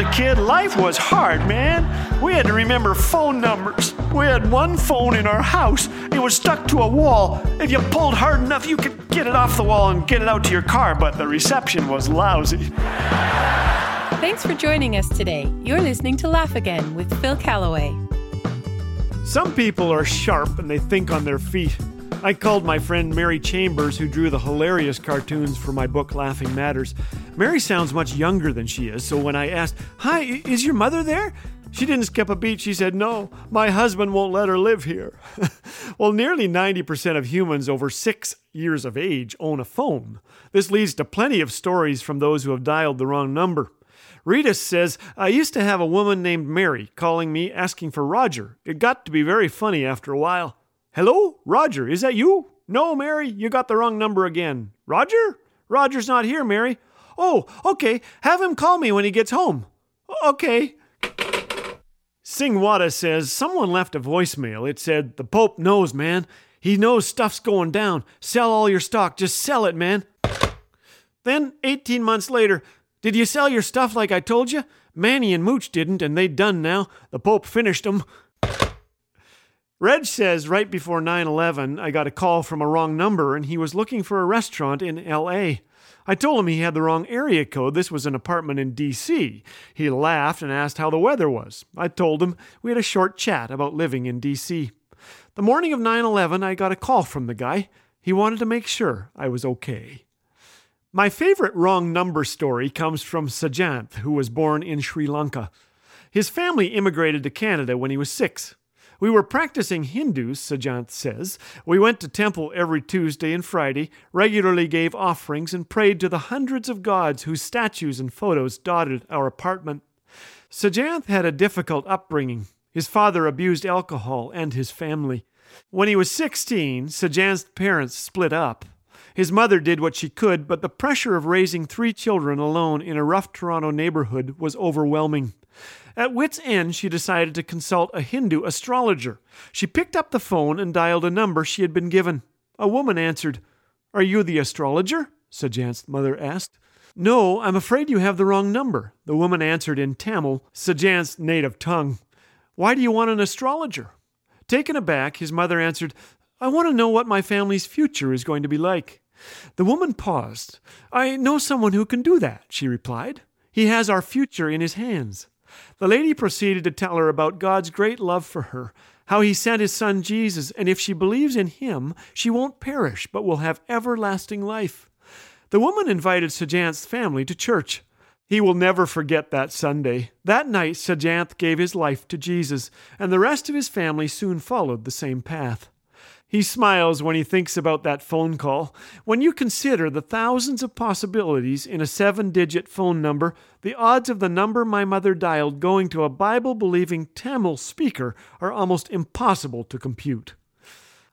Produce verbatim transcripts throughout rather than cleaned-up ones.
a kid, life was hard, man. We had to remember phone numbers. We had one phone in our house. It was stuck to a wall. If you pulled hard enough, you could get it off the wall and get it out to your car, but the reception was lousy. Thanks for joining us today. You're listening to Laugh Again with Phil Calloway. Some people are sharp and they think on their feet. I called my friend Mary Chambers, who drew the hilarious cartoons for my book, Laughing Matters. Mary sounds much younger than she is, so when I asked, "Hi, is your mother there?" she didn't skip a beat. She said, "No, my husband won't let her live here." Well, nearly ninety percent of humans over six years of age own a phone. This leads to plenty of stories from those who have dialed the wrong number. Rita says, "I used to have a woman named Mary calling me asking for Roger. It got to be very funny after a while. 'Hello, Roger, is that you?' 'No, Mary, you got the wrong number again.' 'Roger? Roger's not here, Mary.' 'Oh, okay, have him call me when he gets home.' 'Okay.'" Singwata says, "Someone left a voicemail. It said, 'The Pope knows, man. He knows stuff's going down. Sell all your stock. Just sell it, man.' Then, eighteen months later, 'Did you sell your stuff like I told you? Manny and Mooch didn't, and they done now. The Pope finished them.'" Reg says, "Right before nine eleven, I got a call from a wrong number, and he was looking for a restaurant in L A I told him he had the wrong area code. This was an apartment in D C He laughed and asked how the weather was. I told him we had a short chat about living in D C The morning of nine eleven, I got a call from the guy. He wanted to make sure I was okay." My favorite wrong number story comes from Sajanth, who was born in Sri Lanka. His family immigrated to Canada when he was six. "We were practicing Hindus," Sajanth says. "We went to temple every Tuesday and Friday, regularly gave offerings, and prayed to the hundreds of gods whose statues and photos dotted our apartment." Sajanth had a difficult upbringing. His father abused alcohol and his family. When he was sixteen, Sajanth's parents split up. His mother did what she could, but the pressure of raising three children alone in a rough Toronto neighborhood was overwhelming. At wit's end, she decided to consult a Hindu astrologer. She picked up the phone and dialed a number she had been given. A woman answered. "Are you the astrologer?" Sajanth's mother asked. "No, I'm afraid you have the wrong number," the woman answered in Tamil, Sajanth's native tongue. "Why do you want an astrologer?" Taken aback, his mother answered, "I want to know what my family's future is going to be like." The woman paused. "I know someone who can do that," she replied. "He has our future in his hands." The lady proceeded to tell her about God's great love for her, how he sent his son Jesus, and if she believes in him, she won't perish but will have everlasting life. The woman invited Sajanth's family to church. He will never forget that Sunday. That night, Sajanth gave his life to Jesus, and the rest of his family soon followed the same path. He smiles when he thinks about that phone call. When you consider the thousands of possibilities in a seven-digit phone number, the odds of the number my mother dialed going to a Bible-believing Tamil speaker are almost impossible to compute.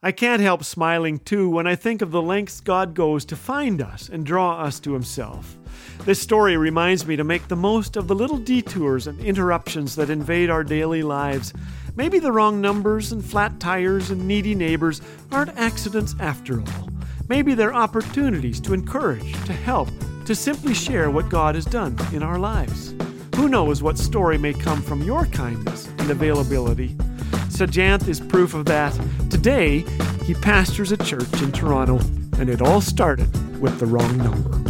I can't help smiling, too, when I think of the lengths God goes to find us and draw us to himself. This story reminds me to make the most of the little detours and interruptions that invade our daily lives. Maybe the wrong numbers and flat tires and needy neighbors aren't accidents after all. Maybe they're opportunities to encourage, to help, to simply share what God has done in our lives. Who knows what story may come from your kindness and availability? Sajanth is proof of that. Today, he pastors a church in Toronto, and it all started with the wrong number.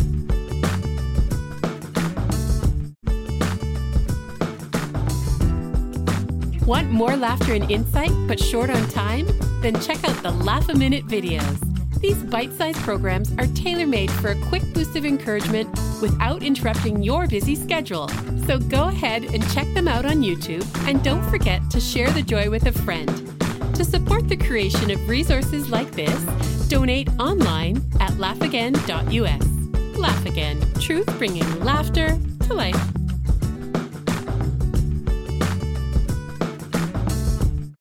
Want more laughter and insight, but short on time? Then check out the Laugh-A-Minute videos. These bite-sized programs are tailor-made for a quick boost of encouragement without interrupting your busy schedule. So go ahead and check them out on YouTube, and don't forget to share the joy with a friend. To support the creation of resources like this, donate online at laugh again dot u s. Laugh Again, truth bringing laughter to life.